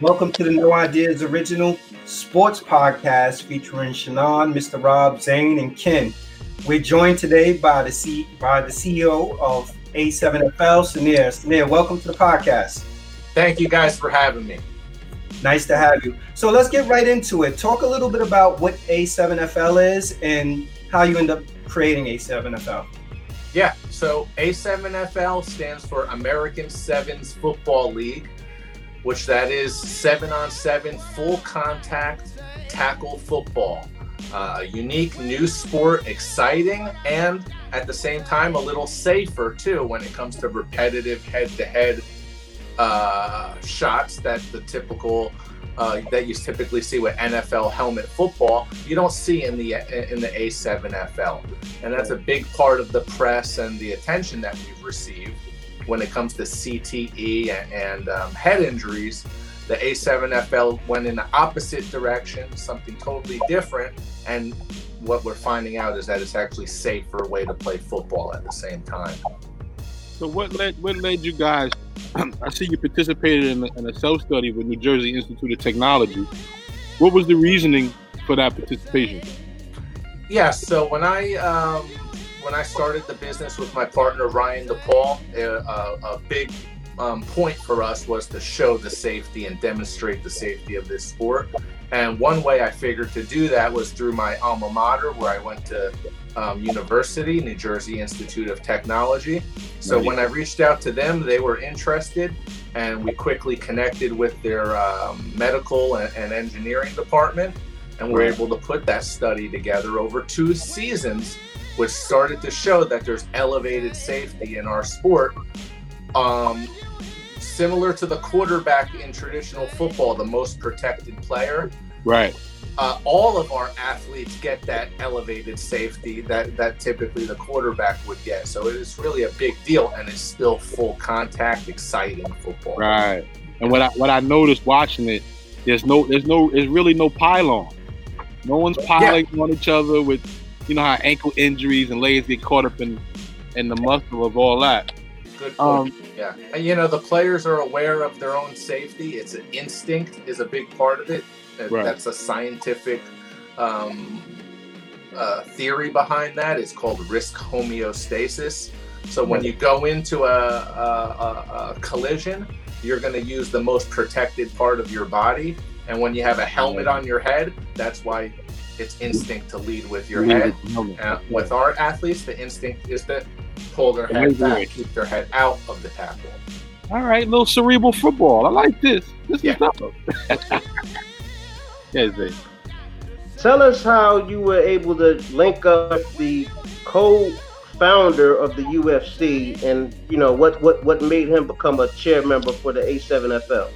Welcome to the No Ideas Original Sports Podcast featuring Shannon, Mr. Rob, Zane, and Ken. We're joined today by the CEO of A7FL, Sunir. Sunir, welcome to the podcast. Thank you guys for having me. Nice to have you. So let's get right into it. Talk a little bit about what A7FL is and how you end up creating A7FL. Yeah, so A7FL stands for American Sevens Football League, which that is 7-on-7 full contact tackle football. A unique new sport, exciting, and at the same time a little safer too when it comes to repetitive head-to-head shots that the typical that you typically see with NFL helmet football. You don't see in the A7FL, and that's a big part of the press and the attention that we've received when it comes to CTE and head injuries. The A7FL went in the opposite direction, something totally different, and what we're finding out is that it's actually a safer way to play football at the same time. So what led you guys, I see you participated in a self-study with New Jersey Institute of Technology. What was the reasoning for that participation? Yeah, so when I started the business with my partner, Ryan DePaul, a big point for us was to show the safety and demonstrate the safety of this sport. And one way I figured to do that was through my alma mater, where I went to university, New Jersey Institute of Technology. So when I reached out to them, they were interested, and we quickly connected with their medical and engineering department, and were able to put that study together over 2 seasons, which started to show that there's elevated safety in our sport. Similar to the quarterback in traditional football, the most protected player. Right. All of our athletes get that elevated safety that typically the quarterback would get. So it is really a big deal, and it's still full contact, exciting football. Right. And what I noticed watching it, there's really no pylon. No one's piling on each other with, you know, how ankle injuries and legs get caught up in the muscle of all that. Good point. Yeah. And, you know, the players are aware of their own safety. It's an instinct is a big part of it. Right. That's a scientific theory behind that. It's called risk homeostasis. So when you go into a collision, you're going to use the most protected part of your body. And when you have a helmet on your head, that's why it's instinct to lead with your head. With our athletes, the instinct is to pull their head back, keep their head out of the tackle. All right, little cerebral football. I like this. This is awesome. Tell us how you were able to link up with the co-founder of the UFC, and you know what made him become a chair member for the A7FL.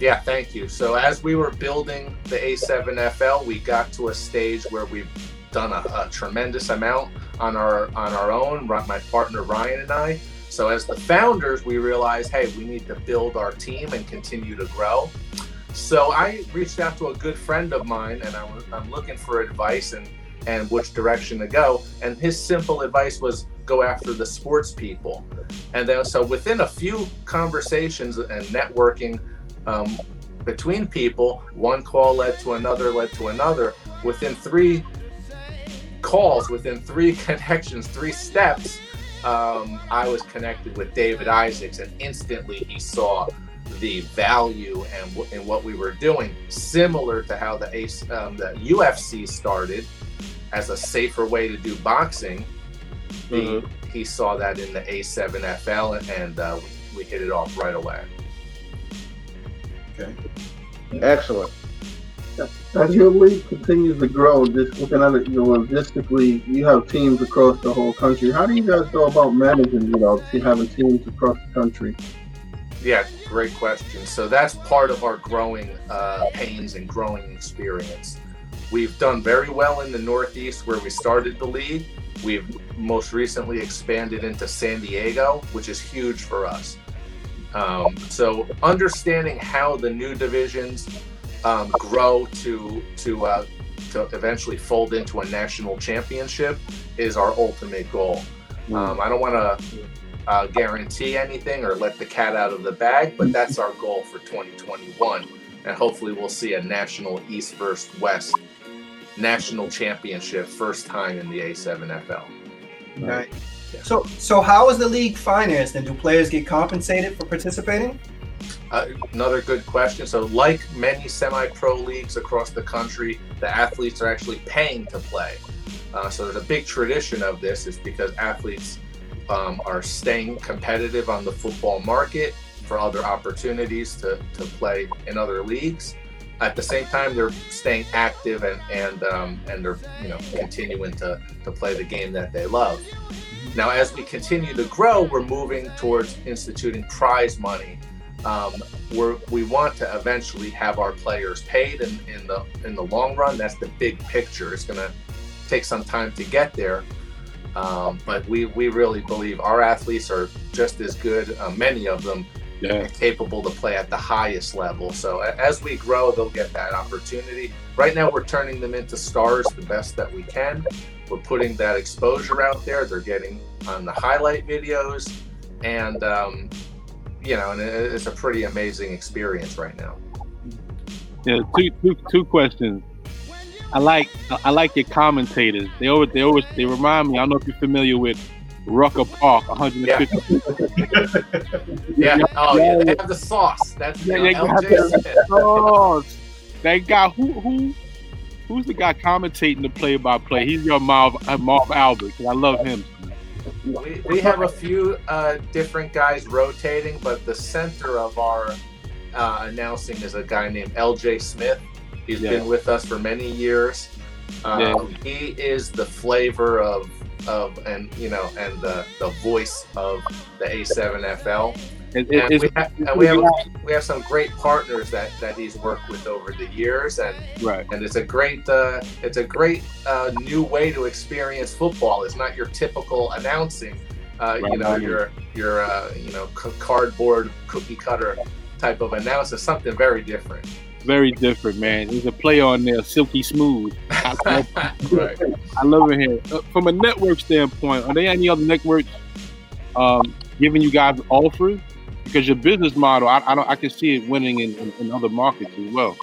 Yeah, thank you. So as we were building the A7FL, we got to a stage where we've done a tremendous amount on our own, my partner Ryan and I. So as the founders, we realized, hey, we need to build our team and continue to grow. So I reached out to a good friend of mine, and I'm looking for advice and which direction to go. And his simple advice was go after the sports people. And then, so within a few conversations and networking, between people, one call led to another. Within 3 calls, within 3 connections, 3 steps, I was connected with David Isaacs, and instantly he saw the value in what we were doing, similar to how the UFC started as a safer way to do boxing. He saw that in the A7FL, and we hit it off right away. Okay. Excellent. As your league continues to grow, just looking at it, you know, logistically, you have teams across the whole country. How do you guys go about managing, you know, having teams across the country? Yeah, great question. So that's part of our growing pains and growing experience. We've done very well in the Northeast, where we started the league. We've most recently expanded into San Diego, which is huge for us. So understanding how the new divisions grow to eventually fold into a national championship is our ultimate goal. I don't want to guarantee anything or let the cat out of the bag, but that's our goal for 2021. And hopefully we'll see a national East versus West national championship, first time in the A7FL. Right. Yeah. So how is the league financed, and do players get compensated for participating? Another good question. So like many semi-pro leagues across the country, the athletes are actually paying to play. So there's a big tradition of this is because athletes are staying competitive on the football market for other opportunities to play in other leagues. At the same time, they're staying active and they're continuing to play the game that they love. Now, as we continue to grow, we're moving towards instituting prize money. We want to eventually have our players paid in the long run. That's the big picture. It's going to take some time to get there, but we really believe our athletes are just as good, many of them, capable to play at the highest level. So as we grow, they'll get that opportunity. Right now, we're turning them into stars the best that we can. We're putting that exposure out there. They're getting on the highlight videos, and and it's a pretty amazing experience right now. Yeah, two questions. I like your commentators. They remind me. I don't know if you're familiar with Rucker Park, 150. Yeah. Oh yeah, they have the sauce. That's LJ Smith. Sauce. That guy, who's the guy commentating the play-by-play? He's your Marv Albert. I love him. We have a few different guys rotating, but the center of our announcing is a guy named LJ Smith. He's been with us for many years. He is the flavor of the voice of the A7FL. We have some great partners that he's worked with over the years, and it's a great new way to experience football. It's not your typical announcing, your cardboard cookie cutter type of announcing. Something very different. Very different, man. There's a play on there, silky smooth. I love it here. From a network standpoint, are there any other networks giving you guys offers? Because your business model, I can see it winning in other markets as well.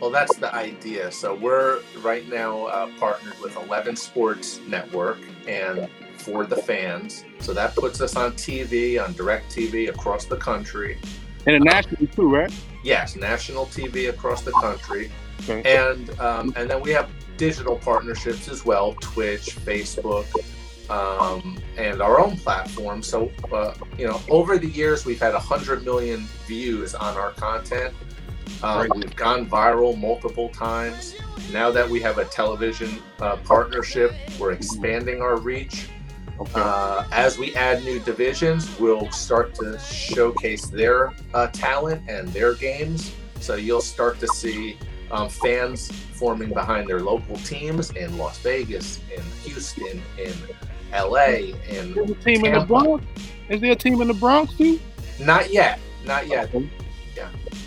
Well, that's the idea. So we're right now partnered with 11 Sports Network and For the Fans. So that puts us on TV, on DirecTV across the country. And nationally too, right? Yes, national TV across the country. Okay. And then we have digital partnerships as well, Twitch, Facebook, and our own platform. So, over the years, we've had 100 million views on our content. We've gone viral multiple times. Now that we have a television partnership, we're expanding our reach. Okay. As we add new divisions, we'll start to showcase their talent and their games. So you'll start to see fans forming behind their local teams in Las Vegas, in Houston, in LA, in Tampa. Is there a team in the Bronx too? Not yet. Okay.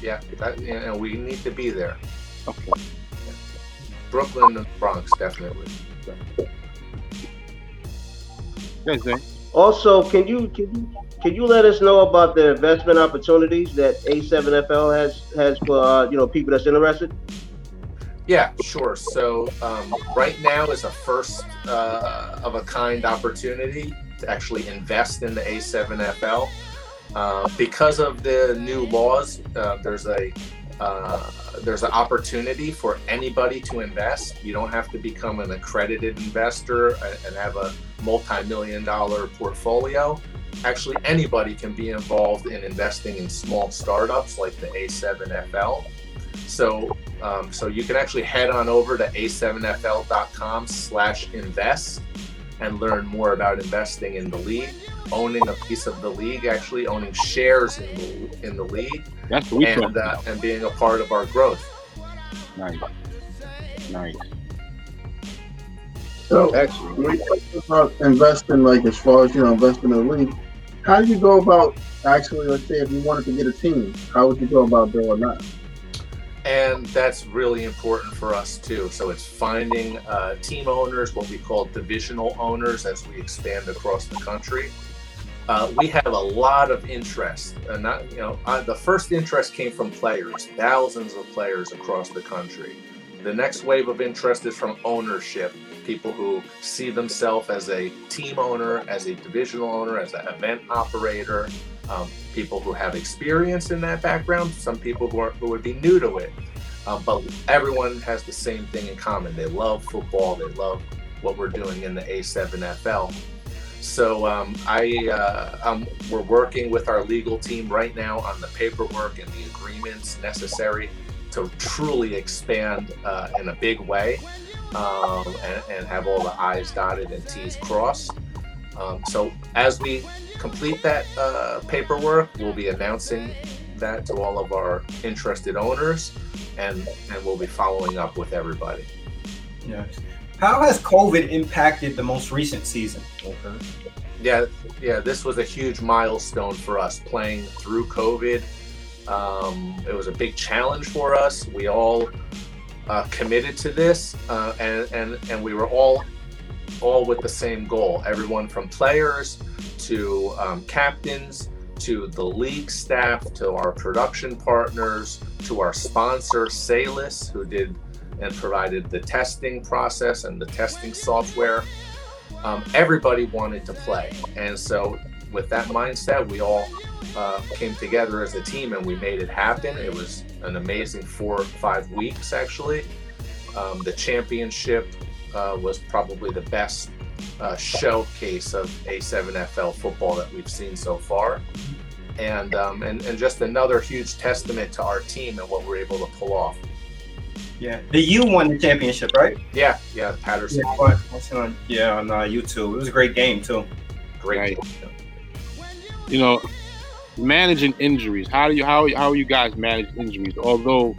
Yeah. We need to be there. Okay. Yeah. Brooklyn and Bronx, definitely. Also, can you let us know about the investment opportunities that A7FL has for people that's interested? Yeah, sure. So right now is a first of a kind opportunity to actually invest in the A7FL. Because of the new laws, there's an opportunity for anybody to invest. You don't have to become an accredited investor and have a multi-million-dollar portfolio. Actually, anybody can be involved in investing in small startups like the A7FL. So you can actually head on over to a7fl.com/invest and learn more about investing in the league, owning a piece of the league, actually owning shares in the league, and being a part of our growth. Nice. So actually, when you talk about investing, like as far as investing in the league, how do you go about actually? Let's say if you wanted to get a team, how would you go about doing that? And that's really important for us too. So it's finding team owners, what we call divisional owners, as we expand across the country. we have a lot of interest. And not, you know, the first interest came from players, thousands of players across the country. The next wave of interest is from ownership, people who see themselves as a team owner, as a divisional owner, as an event operator, people who have experience in that background, some people who would be new to it. But everyone has the same thing in common. They love football. They love what we're doing in the A7FL. So we're working with our legal team right now on the paperwork and the agreements necessary to truly expand in a big way and have all the I's dotted and T's crossed. So as we complete that paperwork, we'll be announcing that to all of our interested owners, and we'll be following up with everybody. Yes. How has COVID impacted the most recent season? Okay. Yeah, this was a huge milestone for us, playing through COVID. It was a big challenge for us. We all committed to this, and we were all with the same goal. Everyone from players to captains, to the league staff, to our production partners, to our sponsor, Salus, who did and provided the testing process and the testing software. Everybody wanted to play. And so with that mindset, we all came together as a team and we made it happen. It was an amazing 4 or 5 weeks, actually. The championship was probably the best showcase of A7FL football that we've seen so far. And just another huge testament to our team and what we're able to pull off. Yeah, the U won the championship, right? Yeah, Patterson. Yeah, on YouTube. It was a great game, too. Great. You know, managing injuries. How are you guys manage injuries? Although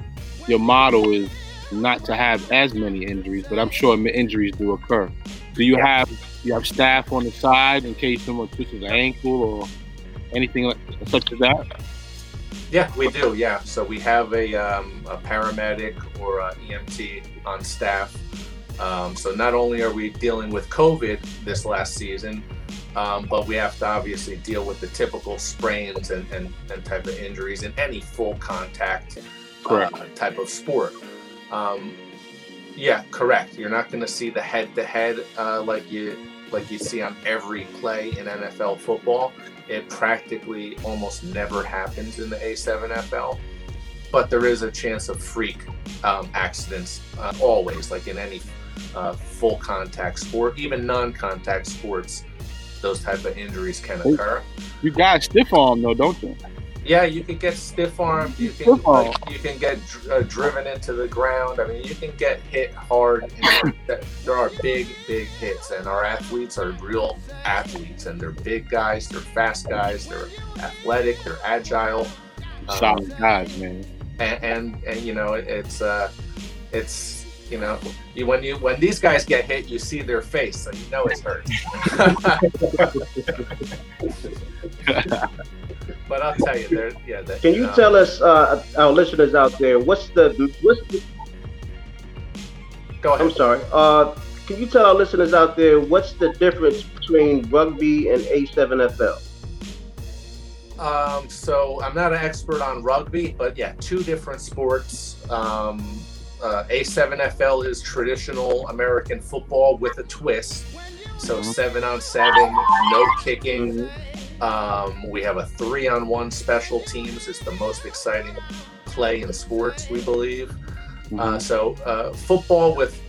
your motto is not to have as many injuries, but I'm sure injuries do occur. Do you have staff on the side in case someone twists an ankle or anything such as that? Yeah, we do. Yeah, so we have a paramedic or an EMT on staff. So not only are we dealing with COVID this last season, but we have to obviously deal with the typical sprains and type of injuries in any full contact type of sport. Yeah, correct. You're not going to see the head-to-head like you see on every play in NFL football. It practically almost never happens in the A7FL, but there is a chance of freak accidents always, like in any full contact sport, even non-contact sports. Those type of injuries can occur. You got stiff arm though, don't you? Yeah, you can get stiff armed. You can get driven into the ground. I mean, you can get hit hard. There are big hits, and our athletes are real athletes, and they're big guys, they're fast guys, they're athletic, they're agile. Solid guys, man. And you know, it's you know, when these guys get hit, you see their face, so you know it hurts. But I'll tell you, there. Yeah. Can you tell us, our listeners out there, what's the? Go ahead. I'm sorry. Can you tell our listeners out there what's the difference between rugby and A7FL? So I'm not an expert on rugby, but yeah, two different sports. A7FL is traditional American football with a twist. So 7-on-7, no kicking. Mm-hmm. We have a 3-on-1 special teams. It's the most exciting play in sports, we believe. So football with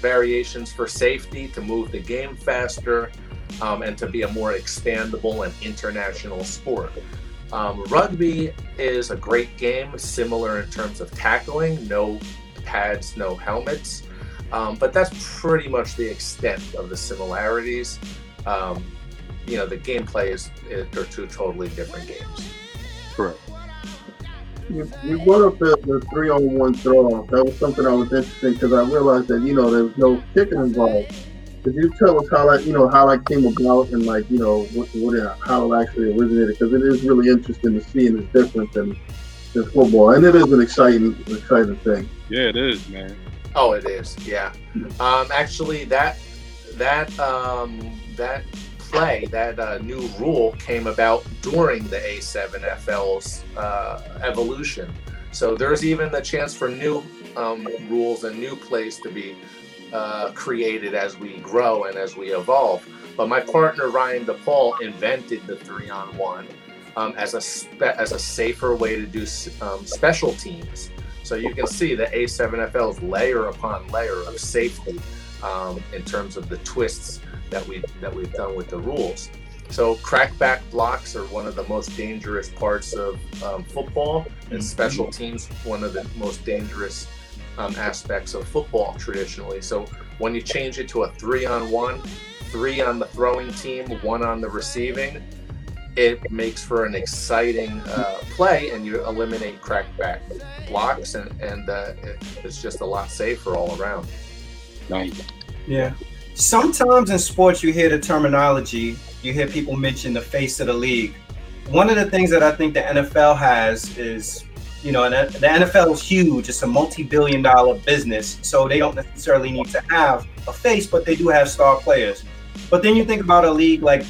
variations for safety to move the game faster and to be a more expandable and international sport. Rugby is a great game, similar in terms of tackling, no pads, no helmets. But that's pretty much the extent of the similarities. You know, the gameplay they're two totally different games. Correct. You brought up the 3-on-1 throw-off. That was something that was interesting because I realized that, you know, there was no kicking involved. Could you tell us how that came about and, like, you know, how it actually originated? Because it is really interesting to see, and it's different than football. And it is an exciting thing. Yeah, it is, man. Oh, it is, yeah. Actually, that play. That new rule came about during the A7FL's evolution. So there's even the chance for new rules and new plays to be created as we grow and as we evolve. But my partner, Ryan DePaul, invented the 3-on-1 as a safer way to do special teams. So you can see the A7FL's layer upon layer of safety in terms of the twists that we've done with the rules. So crackback blocks are one of the most dangerous parts of football, and special teams one of the most dangerous aspects of football traditionally. So when you change it to a 3-on-1, 3 on the throwing team, 1 on the receiving, it makes for an exciting play, and you eliminate crackback blocks, and it's just a lot safer all around. Right. Yeah. Sometimes in sports you hear the terminology, you hear people mention the face of the league. One of the things that I think the NFL has is, and the NFL is huge. It's a multi-billion-dollar business, so they don't necessarily need to have a face, but they do have star players. But then you think about a league like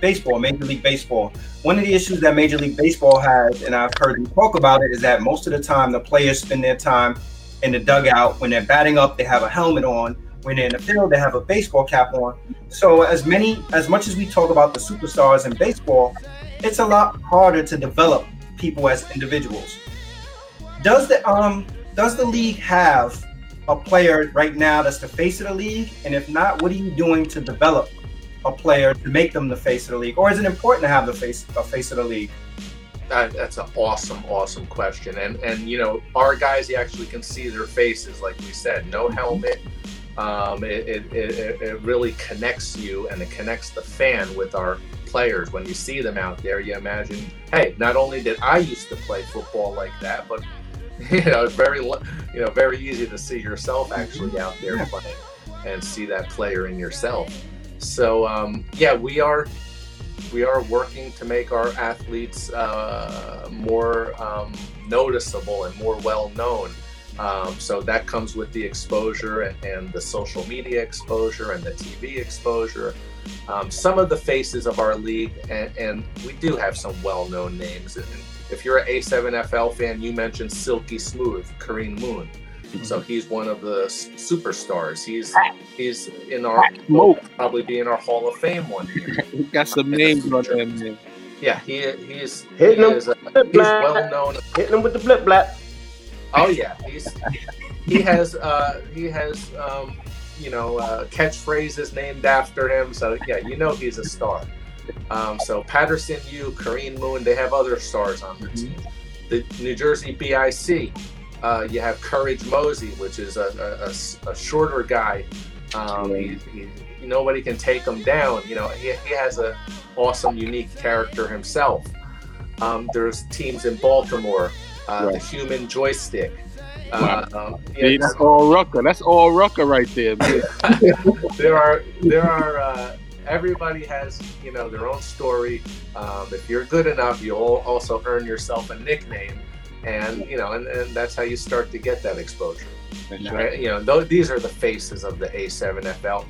baseball, Major League Baseball. One of the issues that Major League Baseball has, and I've heard them talk about it, is that most of the time the players spend their time in the dugout. When they're batting up, they have a helmet on. When they're in the field, they have a baseball cap on. So as much as we talk about the superstars in baseball, it's a lot harder to develop people as individuals. Does the league have a player right now that's the face of the league? And if not, what are you doing to develop a player to make them the face of the league? Or is it important to have a face of the league? That's an awesome question. And our guys, you actually can see their faces, like we said, no helmet. It really connects you, and it connects the fan with our players. When you see them out there, you imagine, hey, not only did I used to play football like that, but it's very easy to see yourself actually out there playing and see that player in yourself. So we are working to make our athletes more noticeable and more well known. So that comes with the exposure and the social media exposure and the TV exposure. Some of the faces of our league, and we do have some well-known names. And if you're an A7FL fan, you mentioned Silky Smooth, Kareem Moon. Mm-hmm. So he's one of the superstars. He's in our probably be in our Hall of Fame one year. He got some names on him. Yeah, he's hitting him. He's well known. Hitting him with the blip blap. Oh yeah, he has catchphrases named after him. So yeah, he's a star. So Patterson U, Kareem Moon, they have other stars on their team. The New Jersey BIC, you have Courage Mosey, which is a shorter guy. He nobody can take him down. He has an awesome, unique character himself. There's teams in Baltimore. The human joystick. That's all Rucker. That's all Rucker right there. Man. There are everybody has, their own story. If you're good enough, you'll also earn yourself a nickname, and that's how you start to get that exposure. Right? These are the faces of the A7FL.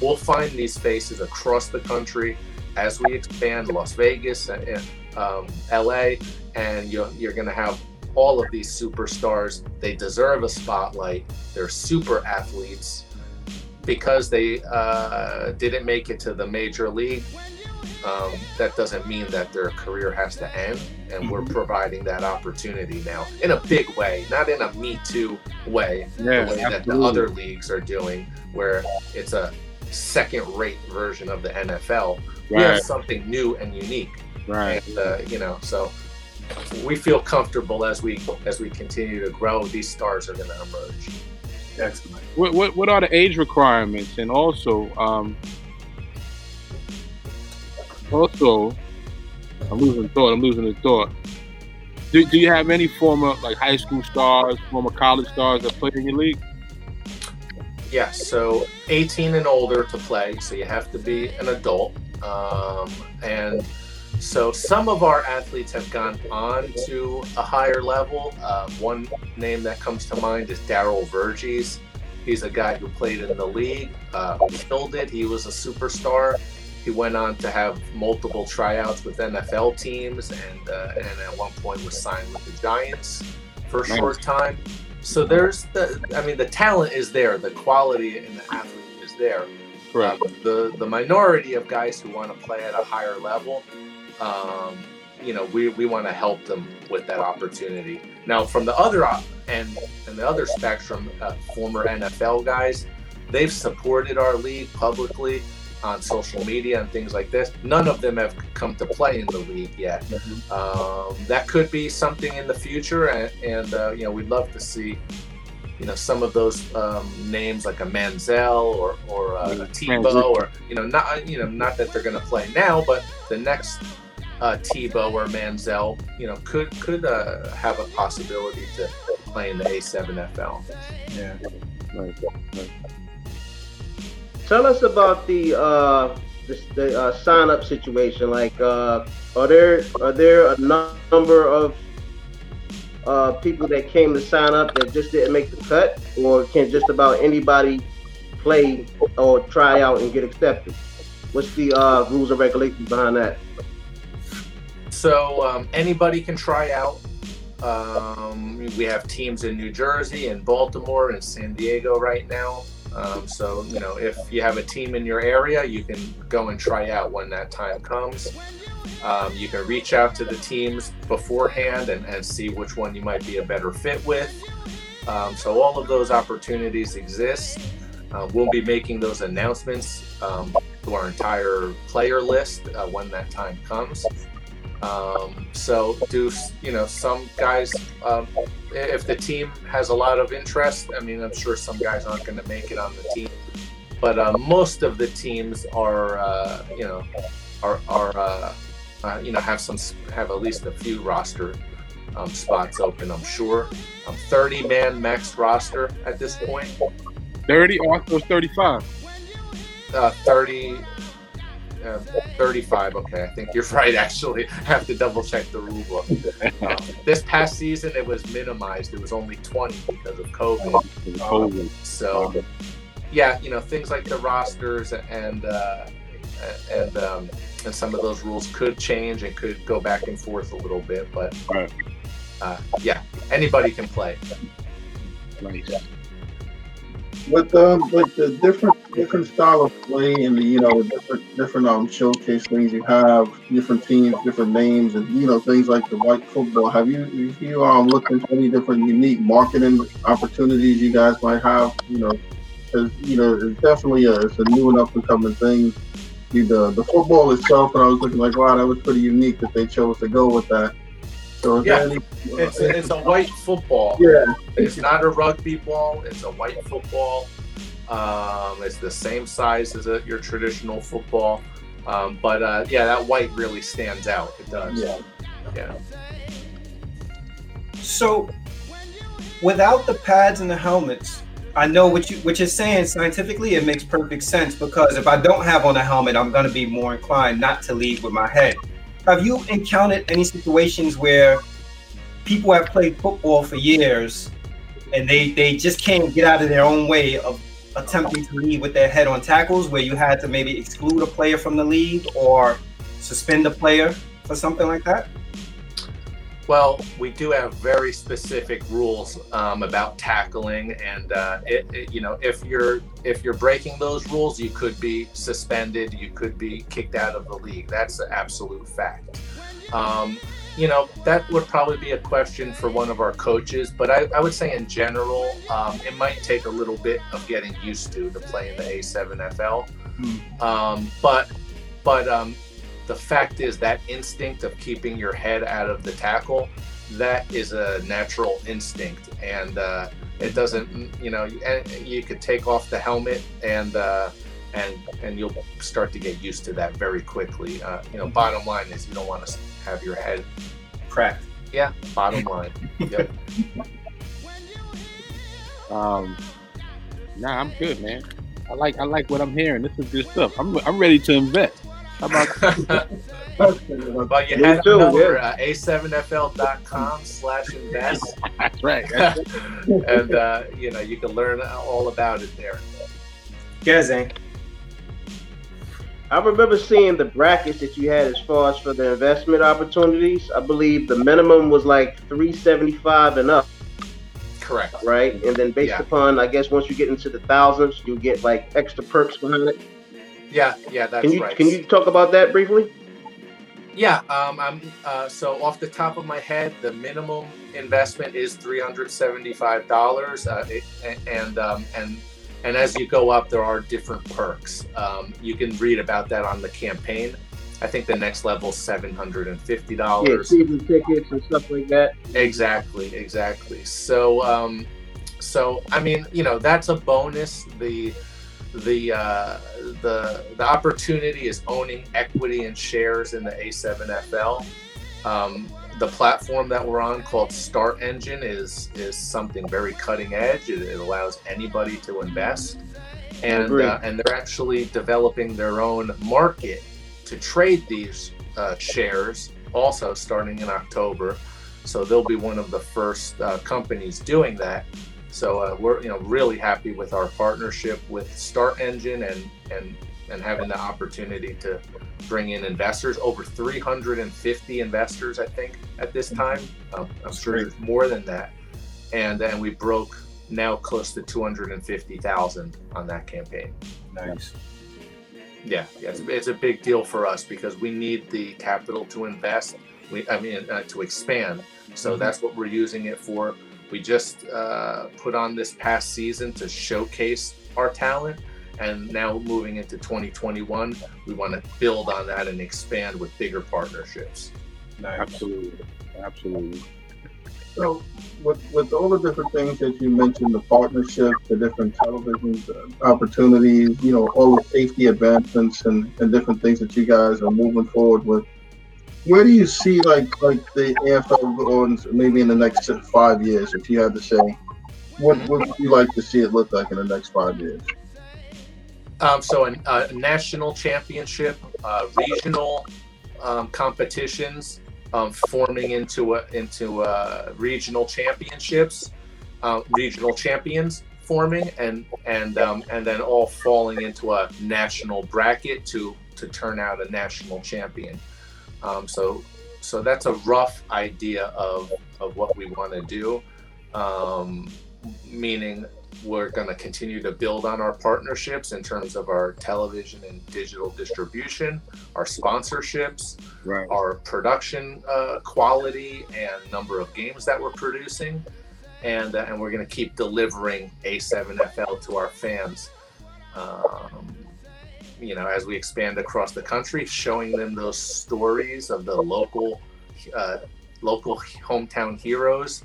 We'll find these faces across the country as we expand Las Vegas and LA, and you're going to have all of these superstars. They deserve a spotlight. They're super athletes because they didn't make it to the major league. That doesn't mean that their career has to end, and we're providing that opportunity now in a big way, not in a Me Too way, the way that the other leagues are doing, where it's a second-rate version of the NFL. Right. We have something new and unique. Right. And, so we feel comfortable as we continue to grow. These stars are going to emerge. Excellent. What are the age requirements, and also I'm losing the thought. Do you have any former like high school stars, former college stars that played in your league? Yes. Yeah, so 18 and older to play. So you have to be an adult, and so some of our athletes have gone on to a higher level. One name that comes to mind is Daryl Virgis. He's a guy who played in the league, killed it. He was a superstar. He went on to have multiple tryouts with NFL teams, and at one point was signed with the Giants for a short time. So there's the talent is there, the quality in the athlete is there. Right. The minority of guys who want to play at a higher level, we want to help them with that opportunity. Now, from the other and the other spectrum, former NFL guys, they've supported our league publicly on social media and things like this. None of them have come to play in the league yet. Mm-hmm. That could be something in the future, and we'd love to see, some of those names like a Manziel or a Tebow, or not that they're going to play now, but the next Tebow or Manziel, could have a possibility to play in the A7FL. Yeah. Right. Tell us about the sign-up situation. Like, are there a number of people that came to sign up that just didn't make the cut, or can just about anybody play or try out and get accepted? What's the rules and regulations behind that? So anybody can try out. We have teams in New Jersey and Baltimore and San Diego right now. So if you have a team in your area, you can go and try out when that time comes. You can reach out to the teams beforehand and see which one you might be a better fit with. So all of those opportunities exist. We'll be making those announcements to our entire player list when that time comes. Some guys, if the team has a lot of interest, I'm sure some guys aren't going to make it on the team, but most of the teams are have at least a few roster spots open. I'm sure 30-man max roster at this point. 30 or 35? 30. 35. Okay, I think you're right. Actually, I have to double check the rule book. This past season, it was minimized. It was only 20 because of COVID. Things like the rosters and some of those rules could change and could go back and forth a little bit. But anybody can play. Nice. With the different style of play and the different showcase things you have, different teams, different names, and things like the white football. Have you looked into any different unique marketing opportunities you guys might have? It's definitely a new and up and coming thing. The football itself, and I was looking like, wow, that was pretty unique that they chose to go with that. So it's a white football. Yeah. It's not a rugby ball. It's a white football. It's the same size as your traditional football. That white really stands out. It does. Yeah. So without the pads and the helmets, I know what you're saying scientifically, it makes perfect sense, because if I don't have on a helmet, I'm going to be more inclined not to lead with my head. Have you encountered any situations where people have played football for years and they just can't get out of their own way of attempting to lead with their head on tackles, where you had to maybe exclude a player from the league or suspend a player for something like that? Well, we do have very specific rules about tackling, and if you're breaking those rules, you could be suspended, you could be kicked out of the league. That's an absolute fact. That would probably be a question for one of our coaches, but I would say in general, it might take a little bit of getting used to play in the A7FL. The fact is that instinct of keeping your head out of the tackle, that is a natural instinct, and it doesn't. You could take off the helmet, and you'll start to get used to that very quickly. Bottom line is you don't want to have your head cracked. Yeah, bottom line. Yep. I'm good, man. I like what I'm hearing. This is good stuff. I'm ready to invest. How about you head on over a7fl.com/invest. That's right. And you can learn all about it there. Yes, I remember seeing the brackets that you had as far as for the investment opportunities. I believe the minimum was like $375 and up. Correct. Right? And then based upon, I guess, once you get into the thousands, you get like extra perks behind it. Yeah, that's right. Can you talk about that briefly? Yeah. So off the top of my head, the minimum investment is $375. And as you go up, there are different perks. You can read about that on the campaign. I think the next level is $750. Yeah, season tickets and stuff like that. Exactly. So I mean, you know, that's a bonus. The opportunity is owning equity and shares in the A7FL. The platform that we're on called Start Engine is something very cutting edge. It allows anybody to invest, and they're actually developing their own market to trade these shares, also starting in October. So they'll be one of the first companies doing that. So we're really happy with our partnership with Start Engine and having the opportunity to bring in investors, over 350 investors, I think, at this time. I'm sure there's more than that. And then we broke now close to 250,000 on that campaign. Nice. Yeah, it's a big deal for us because we need the capital to invest. To expand. So that's what we're using it for. We just put on this past season to showcase our talent. And now moving into 2021, we want to build on that and expand with bigger partnerships. Nice. Absolutely. So with all the different things that you mentioned, the partnerships, the different television opportunities, all the safety advancements and different things that you guys are moving forward with, where do you see like the AFL going maybe in the next 5 years, if you had to say? What would you like to see it look like in the next 5 years? So a national championship, regional competitions forming into regional championships, regional champions forming, and then all falling into a national bracket to turn out a national champion. So that's a rough idea of what we want to do, meaning we're going to continue to build on our partnerships in terms of our television and digital distribution, our sponsorships, our production quality and number of games that we're producing, and we're going to keep delivering A7FL to our fans. As we expand across the country, showing them those stories of the local hometown heroes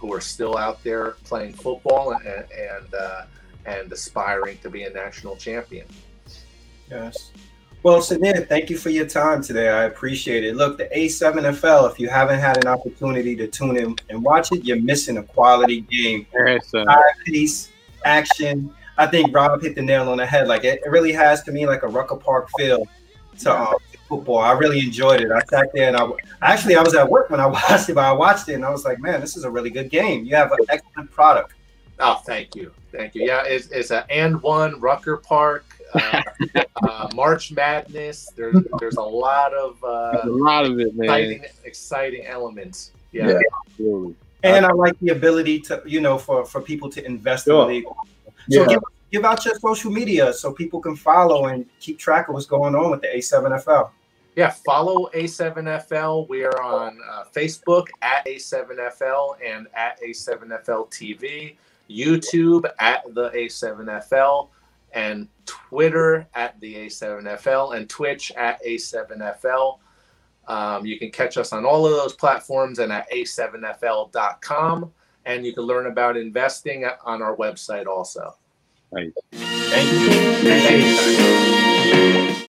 who are still out there playing football and aspiring to be a national champion. Yes. Well, Sunir, thank you for your time today. I appreciate it. Look, the A7FL, if you haven't had an opportunity to tune in and watch it, you're missing a quality game. High-paced action. I think Rob hit the nail on the head. Like it really has to me like a Rucker Park feel to football. I really enjoyed it. I sat there and I was at work when I watched it, but I watched it and I was like, man, this is a really good game. You have an excellent product. Oh, thank you. Yeah, it's an and one Rucker Park, March Madness. There's a lot of it, man. Exciting elements. Yeah, absolutely. And I like the ability to for people to invest in the league. So give out your social media so people can follow and keep track of what's going on with the A7FL. Yeah, follow A7FL. We are on Facebook at A7FL and at A7FL TV, YouTube at the A7FL, and Twitter at the A7FL, and Twitch at A7FL. You can catch us on all of those platforms and at A7FL.com. And you can learn about investing on our website also. Right. Thank you.